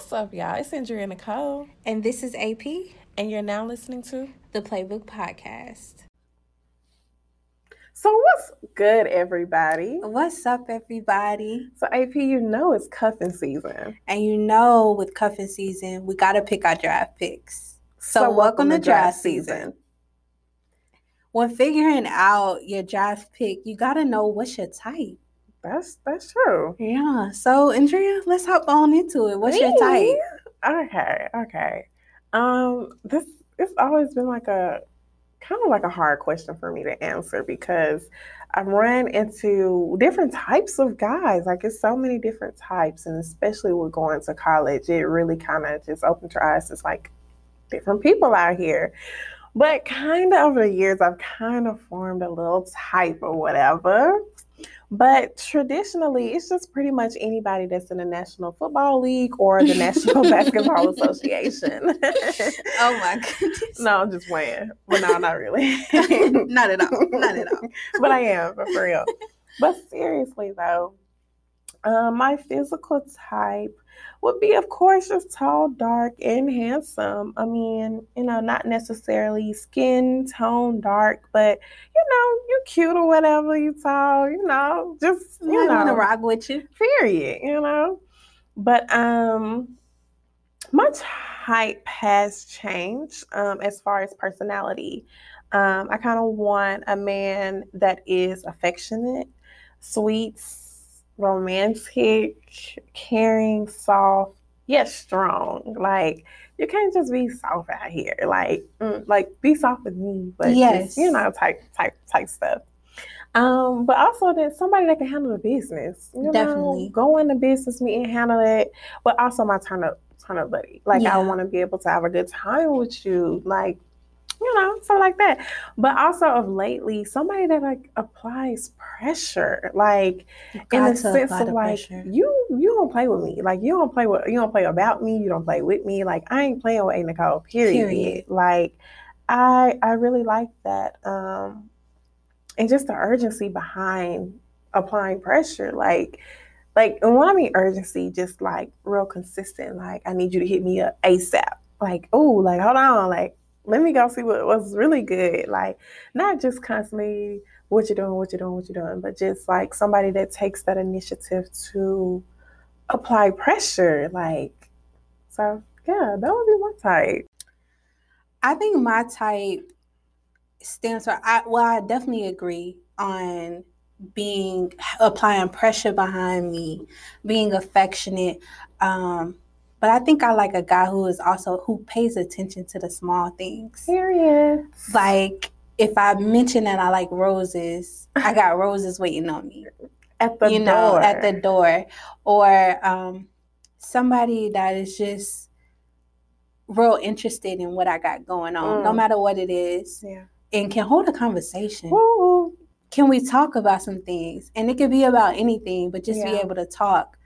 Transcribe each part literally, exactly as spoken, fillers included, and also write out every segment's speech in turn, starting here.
What's up, y'all? It's Andrea Nicole. And this is A P. And you're now listening to The Playbook Podcast. So what's good, everybody? What's up, everybody? So, A P, you know it's cuffing season. And you know with cuffing season, we got to pick our draft picks. So, so welcome, welcome to draft season. season. When figuring out your draft pick, you got to know what's your type. That's that's true. Yeah. So, Andrea, let's hop on into it. What's Me? your type? Okay. Okay. Um, this it's always been like a kind of like a hard question for me to answer because I've run into different types of guys. Like, it's so many different types, and especially with going to college, it really kind of just opened your eyes. It's like different people out here. But kind of over the years, I've kind of formed a little type or whatever. But traditionally, it's just pretty much anybody that's in the National Football League or the National Basketball Association. Oh, my goodness. No, I'm just playing. Well, no, not really. Not at all. Not at all. But I am, but for real. But seriously, though, uh, my physical type would be, of course, just tall, dark, and handsome. I mean, you know, not necessarily skin tone dark, but, you know, you're cute or whatever, you tall, you know, just, you I know. I want to rock with you. Period, you know. But um, my type has changed um, as far as personality. Um, I kind of want a man that is affectionate, sweet, romantic, caring, soft, yet strong. Like, you can't just be soft out here. Like, mm, like be soft with me, but yes, just, you know, type, type, type stuff. Um, but also that somebody that can handle the business. You Definitely, know, go into business, me and handle it. But also my turn up, turn up buddy. Like, yeah. I want to be able to have a good time with you. Like, you know, something like that. But also of lately, somebody that like applies pressure, like in the sense of like pressure. you you don't play with me, like you don't play with you don't play about me, you don't play with me, like I ain't playing with A. Nicole. Period. period. Like I I really like that, um, and just the urgency behind applying pressure, like. Like and when I mean urgency, just like real consistent. Like, I need you to hit me up ASAP. Like, oh, like hold on, like. Let me go see what was really good. Like, not just constantly what you're doing, what you're doing, what you're doing, but just like somebody that takes that initiative to apply pressure. Like, so yeah, that would be my type. I think my type stands for, I, well, I definitely agree on being, applying pressure behind me, being affectionate, um, but I think I like a guy who is also, who pays attention to the small things. Period. Like, if I mention that I like roses, I got roses waiting on me. At the you door. You know, at the door. Or um, somebody that is just real interested in what I got going on, mm. no matter what it is. Yeah. And can hold a conversation. Woo. Can we talk about some things? And it could be about anything, but just yeah. be able to talk.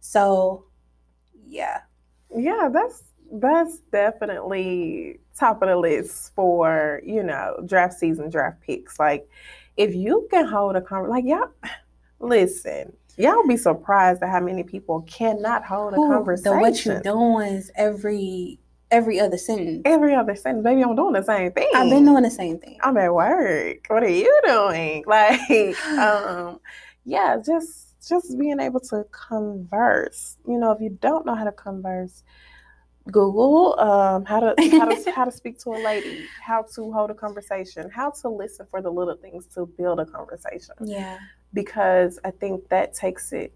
So, yeah. Yeah, that's that's definitely top of the list for, you know, draft season, draft picks. Like, if you can hold a conversation, like, y'all, listen, y'all be surprised at how many people cannot hold a Ooh, conversation. The what you doing is every, every other sentence. Every other sentence. Baby, I'm doing the same thing. I've been doing the same thing. I'm at work. What are you doing? Like, um, yeah, just. Just being able to converse. You know, if you don't know how to converse, Google um, how to how to how to speak to a lady, how to hold a conversation, how to listen for the little things to build a conversation. Yeah, because I think that takes it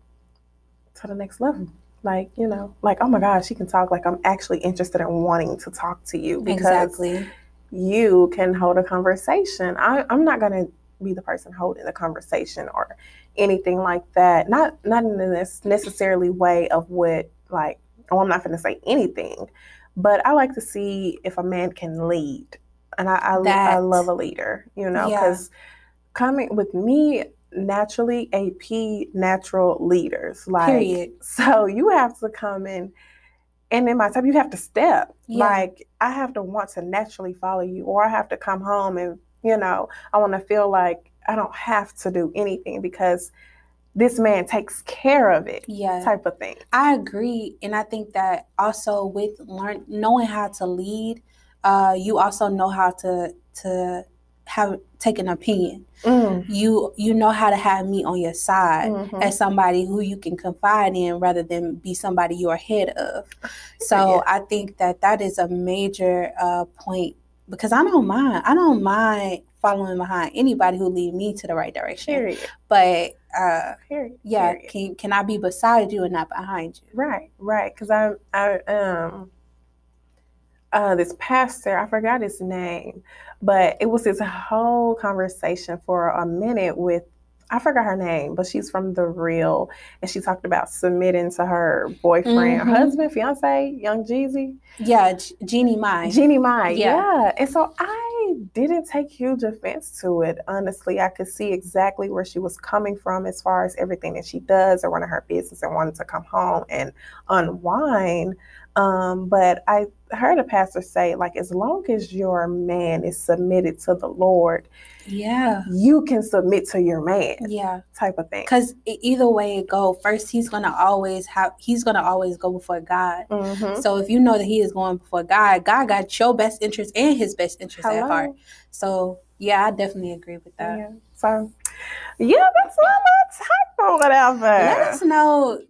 to the next level. Like, you know, like, oh my God, she can talk. Like, I'm actually interested in wanting to talk to you because exactly. you can hold a conversation. I, I'm not gonna be the person holding the conversation or anything like that. Not not in this necessarily way of what, like, oh, I'm not going to say anything. But I like to see if a man can lead. And I, I, I love a leader, you know, because yeah. coming with me, naturally, A P, natural leaders. Like, Period. So you have to come in. And in my type, you have to step. Yeah. Like, I have to want to naturally follow you, or I have to come home and, you know, I want to feel like I don't have to do anything because this man takes care of it, yeah. type of thing. I agree. And I think that also with learn knowing how to lead, uh, you also know how to to have take an opinion. Mm. You you know how to have me on your side mm-hmm. as somebody who you can confide in rather than be somebody you're ahead of. So yeah. I think that that is a major uh, point because I don't mind. I don't mind following behind anybody who lead me to the right direction. Period. But uh, Period. yeah, Period. can can I be beside you and not behind you? Right, right. Because I, I um, uh, this pastor, I forgot his name, but it was this whole conversation for a minute with, I forgot her name, but she's from The Real, and she talked about submitting to her boyfriend, mm-hmm. husband, fiance, Young Jeezy. Yeah, G- Jeannie Mai. Jeannie Mai, yeah. yeah. And so I didn't take huge offense to it, honestly. I could see exactly where she was coming from as far as everything that she does or running her business and wanting to come home and unwind. Um, but I heard a pastor say, like, as long as your man is submitted to the Lord, yeah, you can submit to your man, yeah, type of thing. Because either way it go, first he's gonna always have, he's gonna always go before God. Mm-hmm. So if you know that he is going before God, God got your best interest and his best interest Hello. at heart. So yeah, I definitely agree with that. Yeah. So yeah, that's all my time or whatever. Let us know.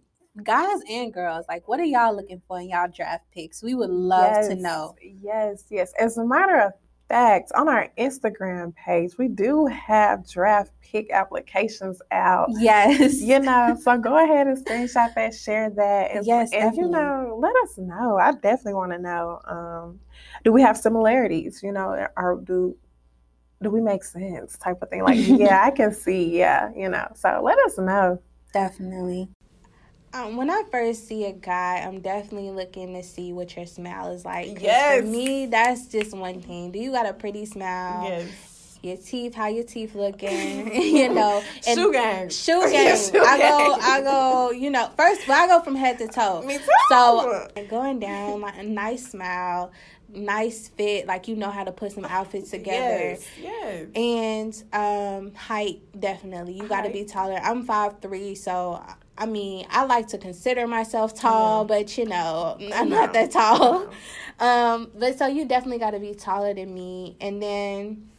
Guys and girls, like, what are y'all looking for in y'all draft picks? We would love yes, to know. Yes, yes. As a matter of fact, on our Instagram page, we do have draft pick applications out. Yes. You know, so go ahead and screenshot that, share that. And, yes, and definitely. You know, let us know. I definitely want to know, um, do we have similarities, you know, or do... do we make sense type of thing? Like, yeah, I can see, yeah, you know. So let us know. Definitely. Um, when I first see a guy, I'm definitely looking to see what your smile is like. Yes. For me, that's just one thing. Do you got a pretty smile? Yes. Your teeth, how your teeth looking? You know. And shoe gang. Shoe gang. Shoe I go, I go, you know, first, well, I go from head to toe. Me too. So going down, like a nice smile, nice fit, like you know how to put some outfits together. Yes, yes. And um, height, definitely. You got to be taller. I'm five three, so... I mean, I like to consider myself tall, yeah. but, you know, I'm no. not that tall. No. Um, but so you definitely got to be taller than me. And then,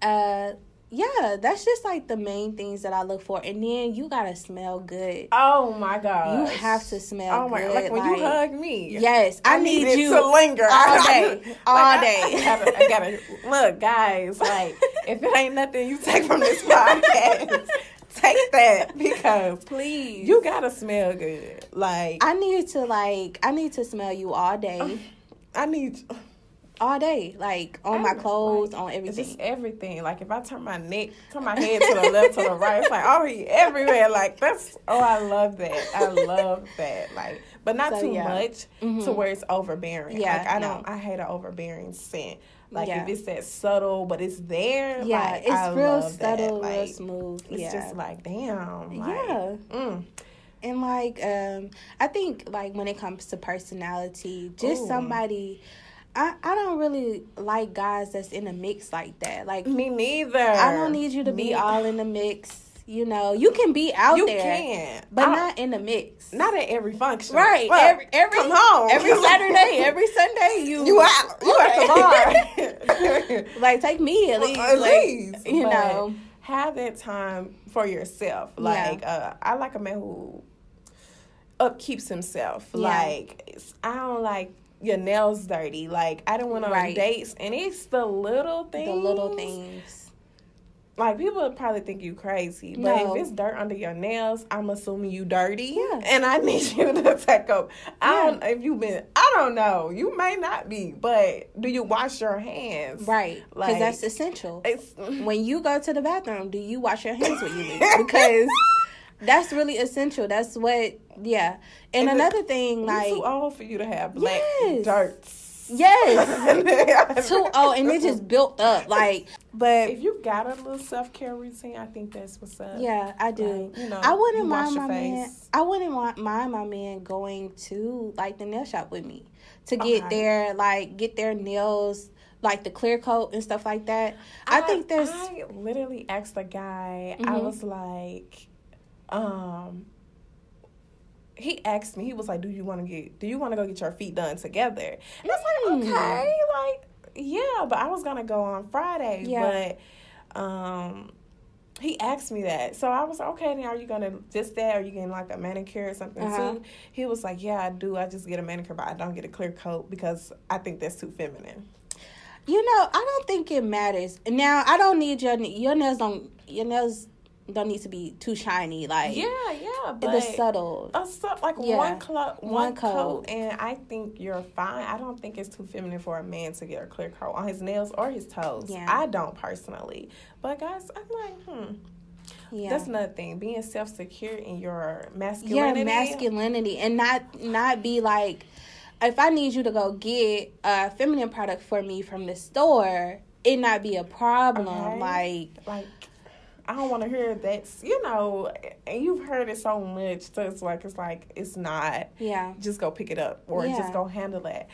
uh, yeah, that's just, like, the main things that I look for. And then you got to smell good. Oh, my God. You have to smell oh my, good. Like, when like, you hug me. Yes. I, I need, need you to linger. All day. Like, all day. I, I gotta, I gotta, look, guys, like, if it ain't nothing you take from this podcast, take that, because please, you gotta smell good. Like, I need to, like, I need to smell you all day. I need to. All day, like, on I my clothes, like, on everything. Just everything. Like, if I turn my neck, turn my head to the left, to the right, it's like, oh, he everywhere. Like, that's, oh, I love that. I love that. Like, but not so, too yeah. much mm-hmm. to where it's overbearing. Yeah, like, I no. don't, I hate an overbearing scent. Like, yeah. if it's that subtle, but it's there. Yeah, like, it's I real love subtle, that. Like, real smooth. It's yeah. just like, damn. Like, yeah. Mm. And, like, um, I think, like, when it comes to personality, just Ooh. somebody... I, I don't really like guys that's in a mix like that. Like, me neither. I don't need you to be all in the mix. You know, you can be out you there. You can. But not in the mix. Not at every function. Right. Well, every every come home. Every Saturday, every Sunday you You out. You okay. at the bar. Like, take me at least. Well, at least. Like, you know. Have that time for yourself. Like, yeah. uh, I like a man who upkeeps himself. Yeah. Like, I don't like your nails dirty. Like, I don't want to right. on dates. And it's the little things. The little things. Like, people would probably think you crazy. But no. if it's dirt under your nails, I'm assuming you dirty. Yeah. And I need you to take up. Yeah. I don't if you've been, I don't know. You may not be. But do you wash your hands? Right. Because like, that's essential. It's, when you go to the bathroom, do you wash your hands when you leave? Because... that's really essential. That's what, yeah. And, and another the, thing, like... it's too old for you to have black yes. dirts. Yes. Too old. And it just built up. Like, but... if you got a little self-care routine, I think that's what's up. Yeah, I do. Like, you know, I wouldn't you mind my face. man... I wouldn't want, mind my man going to, like, the nail shop with me. To get okay. their, like, get their nails... like the clear coat and stuff like that. I, I think there's... I literally asked a guy, mm-hmm. I was like... um, he asked me, he was like, do you want to get, do you want to go get your feet done together? And I was like, okay, like, yeah, but I was going to go on Friday, yeah. but, um, he asked me that. So I was like, okay, then are you going to just that? Are you getting like a manicure or something uh-huh. too? He was like, yeah, I do. I just get a manicure, but I don't get a clear coat because I think that's too feminine. You know, I don't think it matters. Now, I don't need your, your nails don't, your nails don't need to be too shiny. Like, yeah, yeah. But the subtle. A su- like yeah. one, clo- one, one coat. coat. And I think you're fine. I don't think it's too feminine for a man to get a clear coat on his nails or his toes. Yeah. I don't personally. But guys, I'm like, hmm. Yeah. That's another thing. Being self-secure in your masculinity. Yeah, masculinity. And not not be like, if I need you to go get a feminine product for me from the store, it not be a problem. Okay. Like, like, I don't want to hear that, you know, and you've heard it so much, so it's like, it's like, it's not, yeah. just go pick it up or yeah. just go handle it.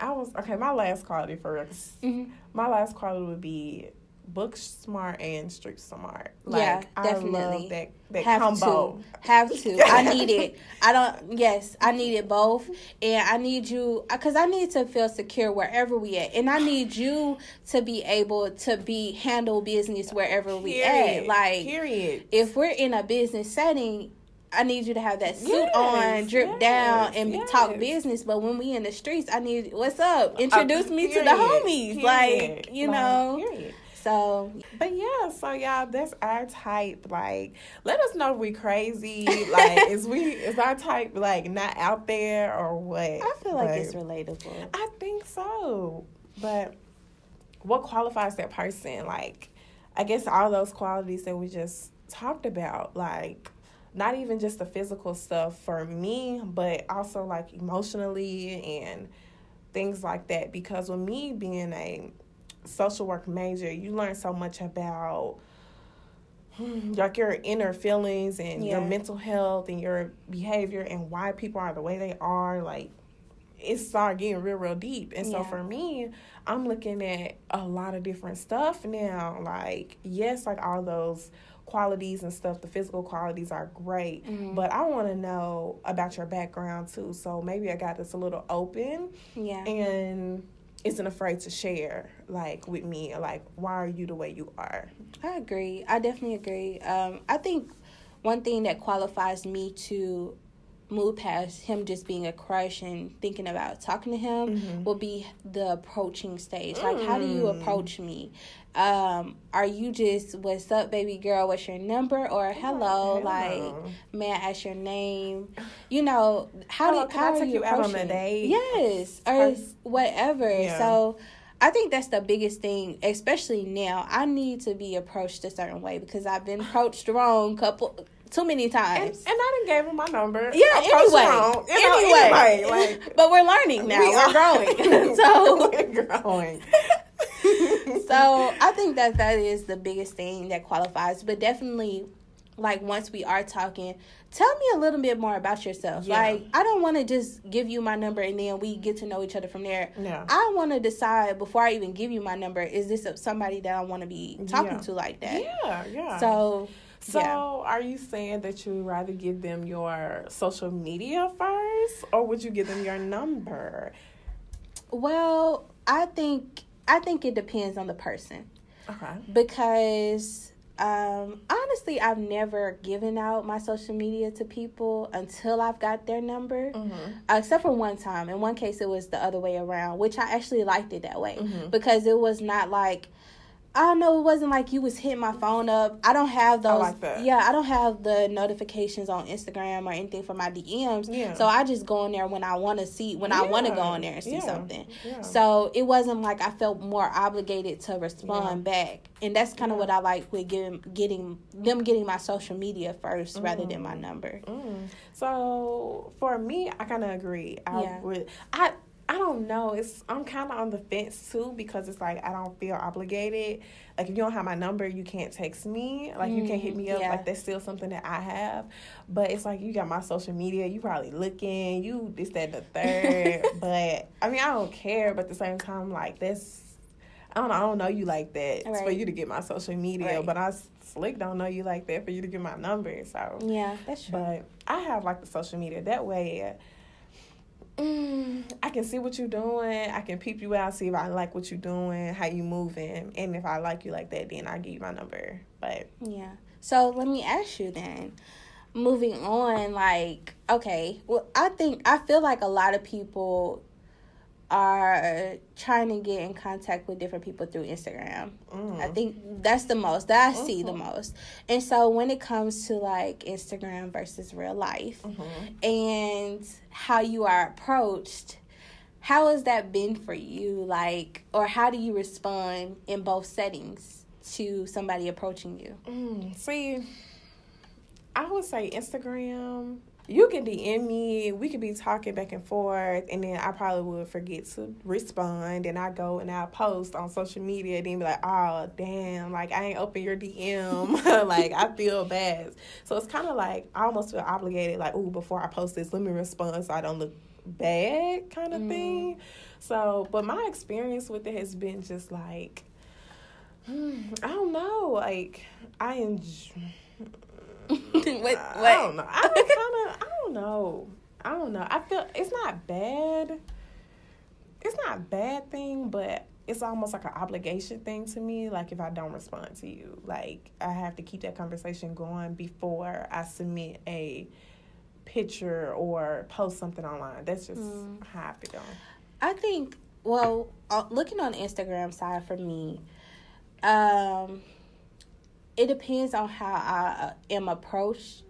I was, okay, my last quality for us, mm-hmm. my last quality would be book smart and street smart. Like, yeah, definitely. I love that, that have combo. To. Have to. I need it. I don't, yes, I need it both. And I need you, because I need to feel secure wherever we at. And I need you to be able to be, handle business wherever we Period. At. Like, Period. If we're in a business setting, I need you to have that suit yes, on, drip yes, down, and yes. talk business. But when we in the streets, I need, what's up? Introduce uh, me period, to the homies. Period. Like, you like, know. Period. So, but yeah, so y'all, that's our type. Like, let us know if we crazy. Like, is we is our type like not out there or what? I feel like, like it's relatable. I think so. But what qualifies that person? Like, I guess all those qualities that we just talked about. Like, not even just the physical stuff for me, but also like emotionally and things like that. Because with me being a social work major, you learn so much about like your inner feelings and yeah. your mental health and your behavior and why people are the way they are. Like, it started getting real real deep, and yeah. so for me, I'm looking at a lot of different stuff now. Like, yes, like all those qualities and stuff, the physical qualities are great, mm-hmm. but I want to know about your background too, so maybe I got this a little open yeah and isn't afraid to share, like, with me, like, why are you the way you are? I agree. I definitely agree. Um, I think one thing that qualifies me to move past him just being a crush and thinking about talking to him mm-hmm. will be the approaching stage. Mm. Like, how do you approach me? Um, are you just, what's up, baby girl? What's your number? Or hello, oh, hello. Like, may I ask your name? You know, how hello, do how I take you out on a date? Yes, or whatever. Yeah. So I think that's the biggest thing, especially now. I need to be approached a certain way because I've been approached wrong couple. Too many times. And, and I done gave him my number. Yeah, anyway. Wrong, you know, anyway. anyway like, but we're learning now. We we're growing. So, we're growing. So, I think that that is the biggest thing that qualifies. But definitely, like, once we are talking, tell me a little bit more about yourself. Yeah. Like, I don't want to just give you my number and then we get to know each other from there. Yeah. I want to decide before I even give you my number, is this somebody that I want to be talking yeah. to like that? Yeah, yeah. So... So, yeah. Are you saying that you would rather give them your social media first, or would you give them your number? Well, I think I think it depends on the person. Okay. Because, um, honestly, I've never given out my social media to people until I've got their number, mm-hmm. except for one time. In one case, it was the other way around, which I actually liked it that way mm-hmm. because it was not like... I don't know. It wasn't like you was hitting my phone up. I don't have those. I like that. Yeah, I don't have the notifications on Instagram or anything for my D Ms. Yeah. So I just go on there when I want to see, when yeah. I want to go on there and see yeah. something. Yeah. So it wasn't like I felt more obligated to respond yeah. back. And that's kind of yeah. what I like with getting, getting them getting my social media first mm. rather than my number. Mm. So for me, I kind of agree. I yeah. would. I. I don't know. It's I'm kind of on the fence, too, because it's like I don't feel obligated. Like, if you don't have my number, you can't text me. Like, you can't hit me up. Yeah. Like, that's still something that I have. But it's like you got my social media. You probably looking. You this, that, the third. But, I mean, I don't care. But at the same time, like, that's... I don't, I don't know you like that right. for you to get my social media, right. but I slick don't know you like that for you to get my number. So yeah, that's true. But I have like the social media that way. Mm, I can see what you're doing. I can peep you out, see if I like what you're doing, how you moving, and if I like you like that, then I give you my number. But yeah. So let me ask you then. Moving on, like, okay, well, I think, I feel like a lot of people are trying to get in contact with different people through Instagram. Mm. I think that's the most, that I mm-hmm. see the most. And so when it comes to, like, Instagram versus real life mm-hmm. and how you are approached, how has that been for you? Like, or how do you respond in both settings to somebody approaching you? Mm. See, I would say Instagram, you can D M me, we could be talking back and forth, and then I probably would forget to respond, and I go and I post on social media, and then be like, oh, damn, like, I ain't open your D M, like, I feel bad. So it's kind of like, I almost feel obligated, like, ooh, before I post this, let me respond so I don't look bad kind of mm. thing. So, but my experience with it has been just like, mm, I don't know, like, I enjoy... what, what? I don't know. I kind of. I don't know. I don't know. I feel it's not bad. It's not a bad thing, but it's almost like an obligation thing to me. Like if I don't respond to you, like I have to keep that conversation going before I submit a picture or post something online. That's just mm. how I feel. I think. Well, looking on the Instagram side for me, um. it depends on how I am approached.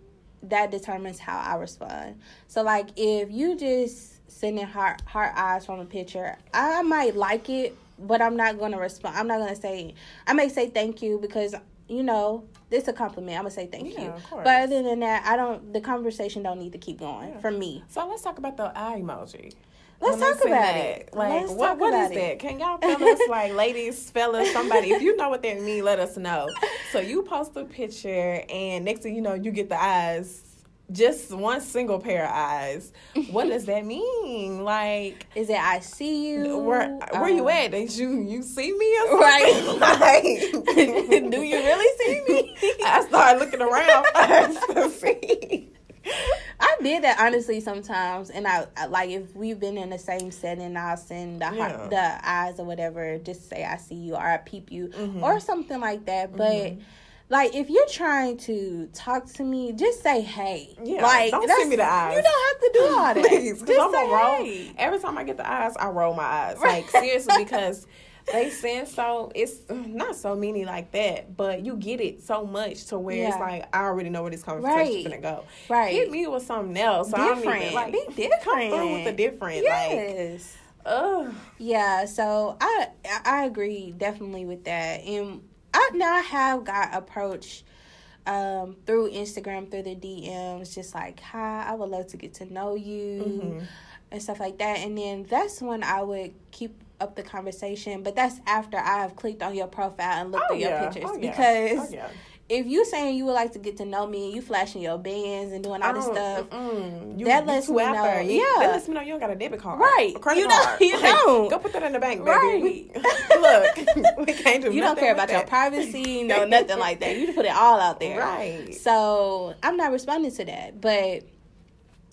That determines how I respond. So, like, if you just sending heart heart eyes from a picture, I might like it, but I'm not going to respond. I'm not going to say, I may say thank you because, you know, it's a compliment. I'm going to say thank yeah, you. Of course. But other than that, I don't, the conversation don't need to keep going yeah. for me. So, let's talk about the eye emoji. Let's when talk about it. it. Like, Let's what what is it. that? Can y'all tell us, like, ladies, fellas, somebody, if you know what that means, let us know. So you post a picture, and next thing you know, you get the eyes, just one single pair of eyes. What does that mean? Like, is it I see you? Where where um, you at? Did you you see me or something? Right? Like, do you really see me? I started looking around first to see. I did that honestly sometimes, and I, I like if we've been in the same setting, I'll send the yeah. heart, the eyes or whatever, just say I see you or I peep you mm-hmm. or something like that. But mm-hmm. like if you're trying to talk to me, just say hey. Yeah, like don't send me the eyes. You don't have to do all that. Please, just I'm say roll. Hey. Every time I get the eyes, I roll my eyes. Right. Like seriously, because. They send so, it's not so many like that, but you get it so much to where yeah. it's like, I already know where this conversation is going to go. Right. Hit me with something else. So different. I mean, like, be different. Come through with the different. Yes. Like, ugh. Yeah, so I I agree definitely with that. And I now I have got approached um, through Instagram, through the D Ms, just like, hi, I would love to get to know you mm-hmm. and stuff like that. And then that's when I would keep up the conversation, but that's after I've clicked on your profile and looked oh, at yeah. your pictures oh, yeah. because oh, yeah. if you saying you would like to get to know me and you flashing your bands and doing all this stuff mm-mm. you, that you lets me know yeah. that lets me know you don't got a debit card right a you know you like, don't go put that in the bank baby right. we, look we can't do you don't care about that. Your privacy no nothing like that you just put it all out there right so I'm not responding to that but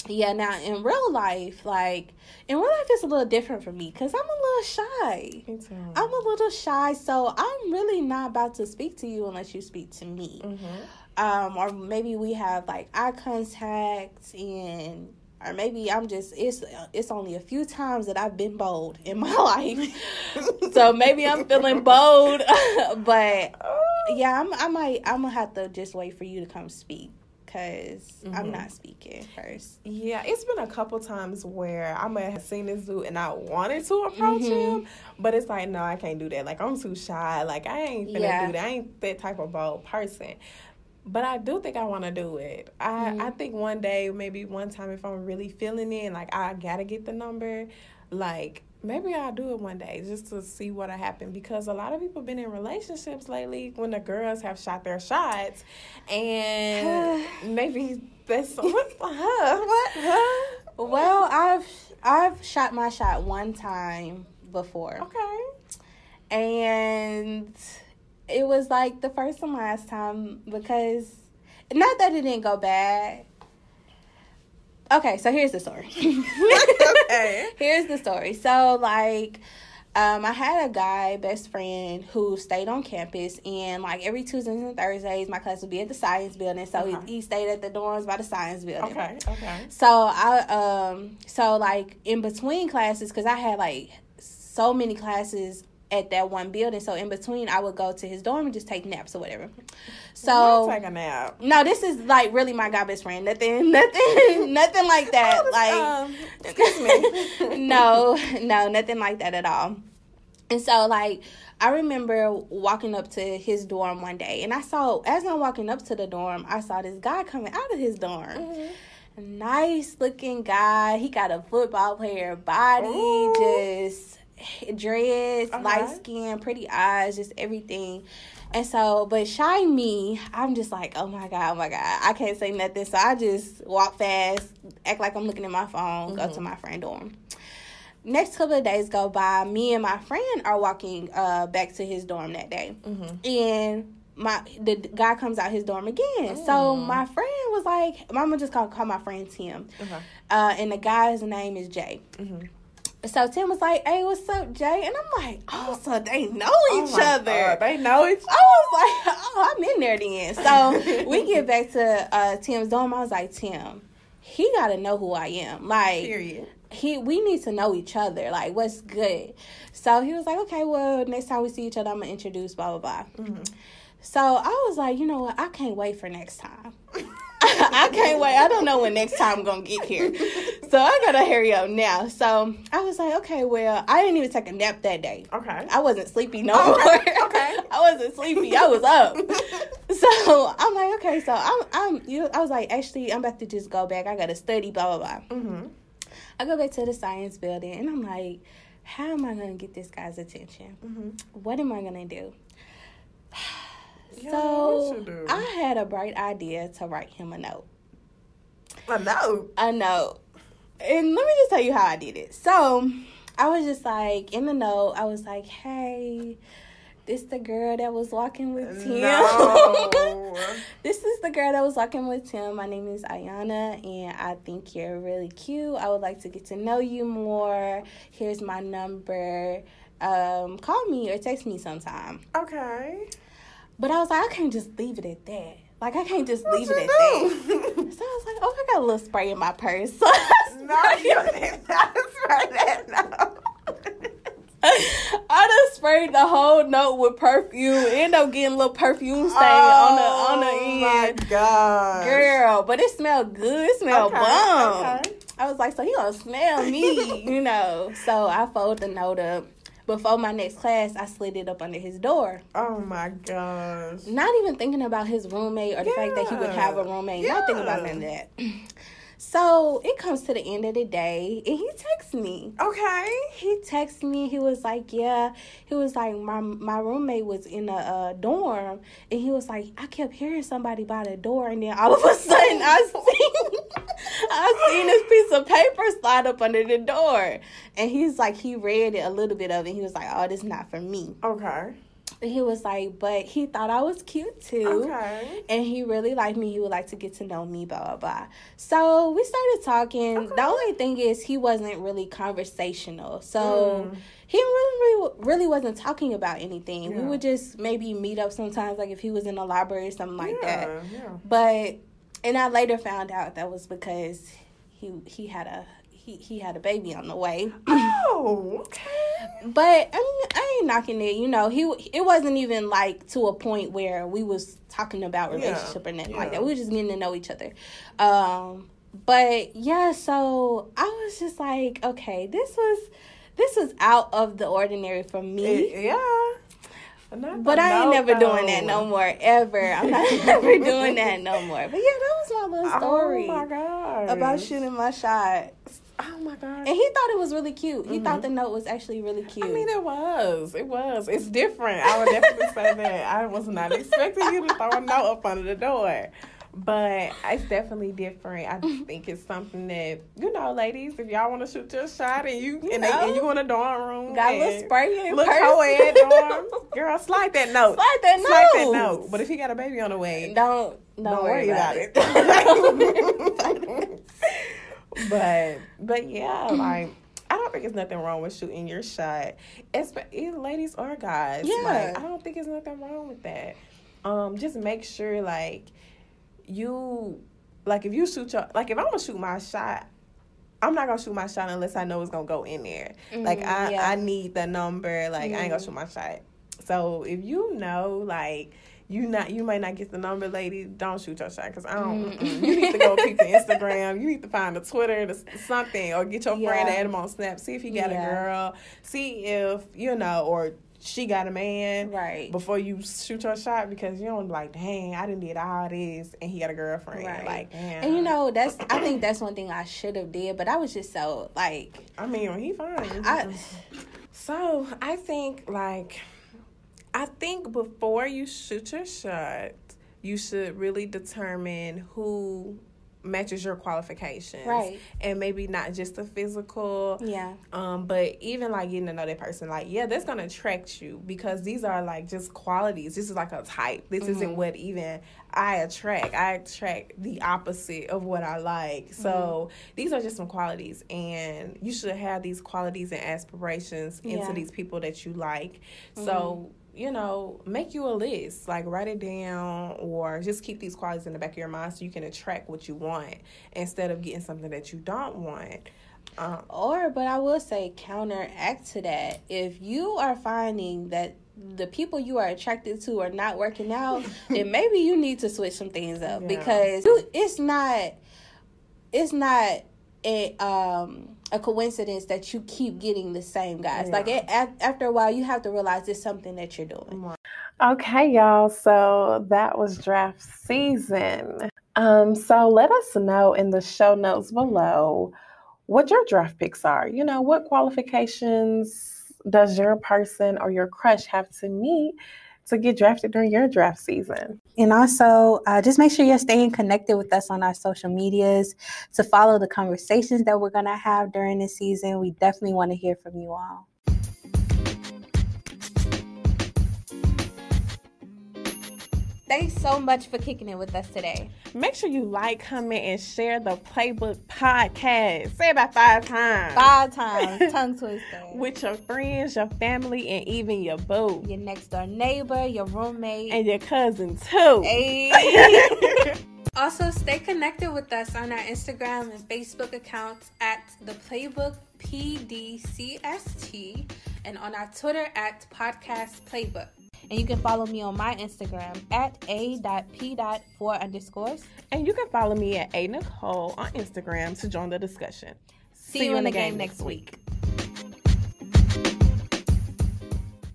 yeah, now in real life, like, in real life, it's a little different for me because I'm a little shy. Me too. I'm a little shy, so I'm really not about to speak to you unless you speak to me. Mm-hmm. Um, or maybe we have, like, eye contact, and, or maybe I'm just, it's, it's only a few times that I've been bold in my life. So maybe I'm feeling bold, but, yeah, I'm, I might, I'm going to have to just wait for you to come speak. Because mm-hmm. I'm not speaking first. Yeah, it's been a couple times where I might have seen this dude and I wanted to approach mm-hmm. him, but it's like, no, I can't do that. Like, I'm too shy. Like, I ain't finna yeah. do that. I ain't that type of bold person. But I do think I want to do it. I, mm-hmm. I think one day, maybe one time, if I'm really feeling it, like, I gotta get the number, like, maybe I'll do it one day just to see what will happen because a lot of people been in relationships lately when the girls have shot their shots and maybe that's what huh? What huh? Well, I've I've shot my shot one time before. Okay. And it was like the first and last time, because not that it didn't go bad. Okay, so here's the story. Okay. Here's the story. So, like, um, I had a guy, best friend, who stayed on campus. And, like, every Tuesdays and Thursdays, my class would be at the science building. So, uh-huh. he, he stayed at the dorms by the science building. Okay, okay. So, I, um, so like, in between classes, because I had, like, so many classes at that one building. So, in between, I would go to his dorm and just take naps or whatever. So, take a nap. No, this is, like, really my guy best friend. Nothing, nothing, nothing like that. Was, like, um, excuse me. no, no, nothing like that at all. And so, like, I remember walking up to his dorm one day. And I saw, as I'm walking up to the dorm, I saw this guy coming out of his dorm. Mm-hmm. Nice looking guy. He got a football player body. Ooh. Just... dreads, uh-huh. light skin, pretty eyes, just everything. And so, but shy me, I'm just like, oh my god, oh my god, I can't say nothing. So I just walk fast, act like I'm looking at my phone, mm-hmm. go to my friend dorm. Next couple of days go by, me and my friend are walking uh back to his dorm that day, mm-hmm. and my the guy comes out his dorm again. Mm. So my friend was like, Mama just gonna call my friend Tim, uh-huh. uh, and the guy's name is Jay. Mm-hmm. So Tim was like, hey, what's up, Jay? And I'm like, oh, so they know each oh other. God, they know each other. I was like, oh, I'm in there then. So we get back to uh, Tim's dorm. I was like, Tim, he got to know who I am. Like, period. He, we need to know each other. Like, what's good? So he was like, okay, well, next time we see each other, I'm going to introduce blah, blah, blah. Mm-hmm. So I was like, you know what? I can't wait for next time. I can't wait. I don't know when next time I'm going to get here. So I got to hurry up now. So I was like, okay, well, I didn't even take a nap that day. Okay. I wasn't sleepy no okay. more. Okay. I wasn't sleepy. I was up. So I'm like, okay, so I'm, I'm, you know, I was like, actually, I'm about to just go back. I got to study, blah, blah, blah. Mm-hmm. I go back to the science building and I'm like, how am I going to get this guy's attention? Mm-hmm. What am I going to do? So, yeah, I had a bright idea to write him a note. A note? A note. And let me just tell you how I did it. So, I was just like, in the note, I was like, hey, this the girl that was walking with Tim. No. This is the girl that was walking with Tim. My name is Ayana, and I think you're really cute. I would like to get to know you more. Here's my number. Um, call me or text me sometime. Okay. But I was like, I can't just leave it at that. Like, I can't just what leave it at that. So I was like, oh, I got a little spray in my purse. So no, you did not spray that, no. I done sprayed the whole note with perfume. End up getting a little perfume stain oh, on the on the end. Oh, my gosh. Girl, but it smelled good. It smelled okay, bomb. Okay. I was like, so he gonna smell me, you know. So I fold the note up. Before my next class, I slid it up under his door. Oh, my gosh. Not even thinking about his roommate or the yeah. fact that he would have a roommate. Yeah. Not thinking about none of that. So, it comes to the end of the day, and he texts me. Okay. He texts me. He was like, yeah. He was like, my my roommate was in a uh, dorm, and he was like, I kept hearing somebody by the door, and then all of a sudden, I seen, I seen this piece of paper slide up under the door. And he's like, he read it, a little bit of it, and he was like, oh, this is not for me. Okay. He was like, but he thought I was cute, too. Okay. And he really liked me. He would like to get to know me, blah, blah, blah. So, we started talking. Okay. The only thing is he wasn't really conversational. So, mm. he really, really really wasn't talking about anything. Yeah. We would just maybe meet up sometimes, like if he was in the library or something like yeah, that. Yeah. But, and I later found out that was because he he had a... He, he had a baby on the way. Oh, okay. But I mean, I ain't knocking it. You know, he it wasn't even like to a point where we was talking about relationship yeah, or nothing yeah. like that. We were just getting to know each other. Um, but yeah, so I was just like, okay, this was this was out of the ordinary for me. It, yeah. But I ain't never though. doing that no more ever. I'm not ever doing that no more. But yeah, that was my little story. Oh my God. About shooting my shot. Oh, my God. And he thought it was really cute. He mm-hmm. thought the note was actually really cute. I mean, it was. It was. It's different. I would definitely say that. I was not expecting you to throw a note up under the door. But it's definitely different. I think it's something that, you know, ladies, if y'all want to shoot your shot and you you and, know, they, and you in a dorm room, got a little spray in look hoe-ass dorm, girl, slide that note, slide that note, slide that note. But if you got a baby on the way, don't don't, don't worry about, about it. it. but but yeah, like. I don't think it's nothing wrong with shooting your shot, as ladies or guys. Yeah, like, I don't think it's nothing wrong with that. Um, just make sure like you, like if you shoot your, like if I'm gonna shoot my shot, I'm not gonna shoot my shot unless I know it's gonna go in there. Mm, like I, yeah. I need the number. Like mm. I ain't gonna shoot my shot. So if you know, like. You not you might not get the number, lady. Don't shoot your shot, because I don't. Mm. You need to go peek the Instagram. You need to find the Twitter, the, something, or get your yeah. friend to add him on Snap. See if he got yeah. a girl. See if you know, or she got a man. Right. Before you shoot your shot, because you don't like, dang, I didn't did all this, and he got a girlfriend. Right. Like, damn. And you know, that's I think that's one thing I should have did, but I was just so like. I mean, he fine. I, so I think like. I think before you shoot your shot, you should really determine who matches your qualifications. Right. And maybe not just the physical. Yeah. Um, but even, like, getting to know that person. Like, yeah, that's going to attract you because these are, like, just qualities. This is, like, a type. This mm-hmm. isn't what even I attract. I attract the opposite of what I like. So mm-hmm. these are just some qualities. And you should have these qualities and aspirations yeah. into these people that you like. Mm-hmm. So... you know, make you a list, like write it down or just keep these qualities in the back of your mind so you can attract what you want instead of getting something that you don't want. Um, or, but I will say counteract to that. If you are finding that the people you are attracted to are not working out, then maybe you need to switch some things up yeah. because it's not, it's not a, um, a coincidence that you keep getting the same guys. Yeah. Like it, after a while, you have to realize it's something that you're doing. Okay, y'all. So that was draft season. Um, so let us know in the show notes below what your draft picks are. You know, what qualifications does your person or your crush have to meet to get drafted during your draft season? And also, uh, just make sure you're staying connected with us on our social medias to follow the conversations that we're going to have during this season. We definitely want to hear from you all. Thanks so much for kicking it with us today. Make sure you like, comment, and share the Playbook Podcast. Say it about five times. Five times. Tongue twister. With your friends, your family, and even your boo. Your next door neighbor, your roommate. And your cousin, too. Hey. Also, stay connected with us on our Instagram and Facebook accounts at The Playbook P D C S T and on our Twitter at Podcast Playbook. And you can follow me on my Instagram at a dot p dot four underscores. And you can follow me at A Nicole on Instagram to join the discussion. See, See you in the game, game next week. week.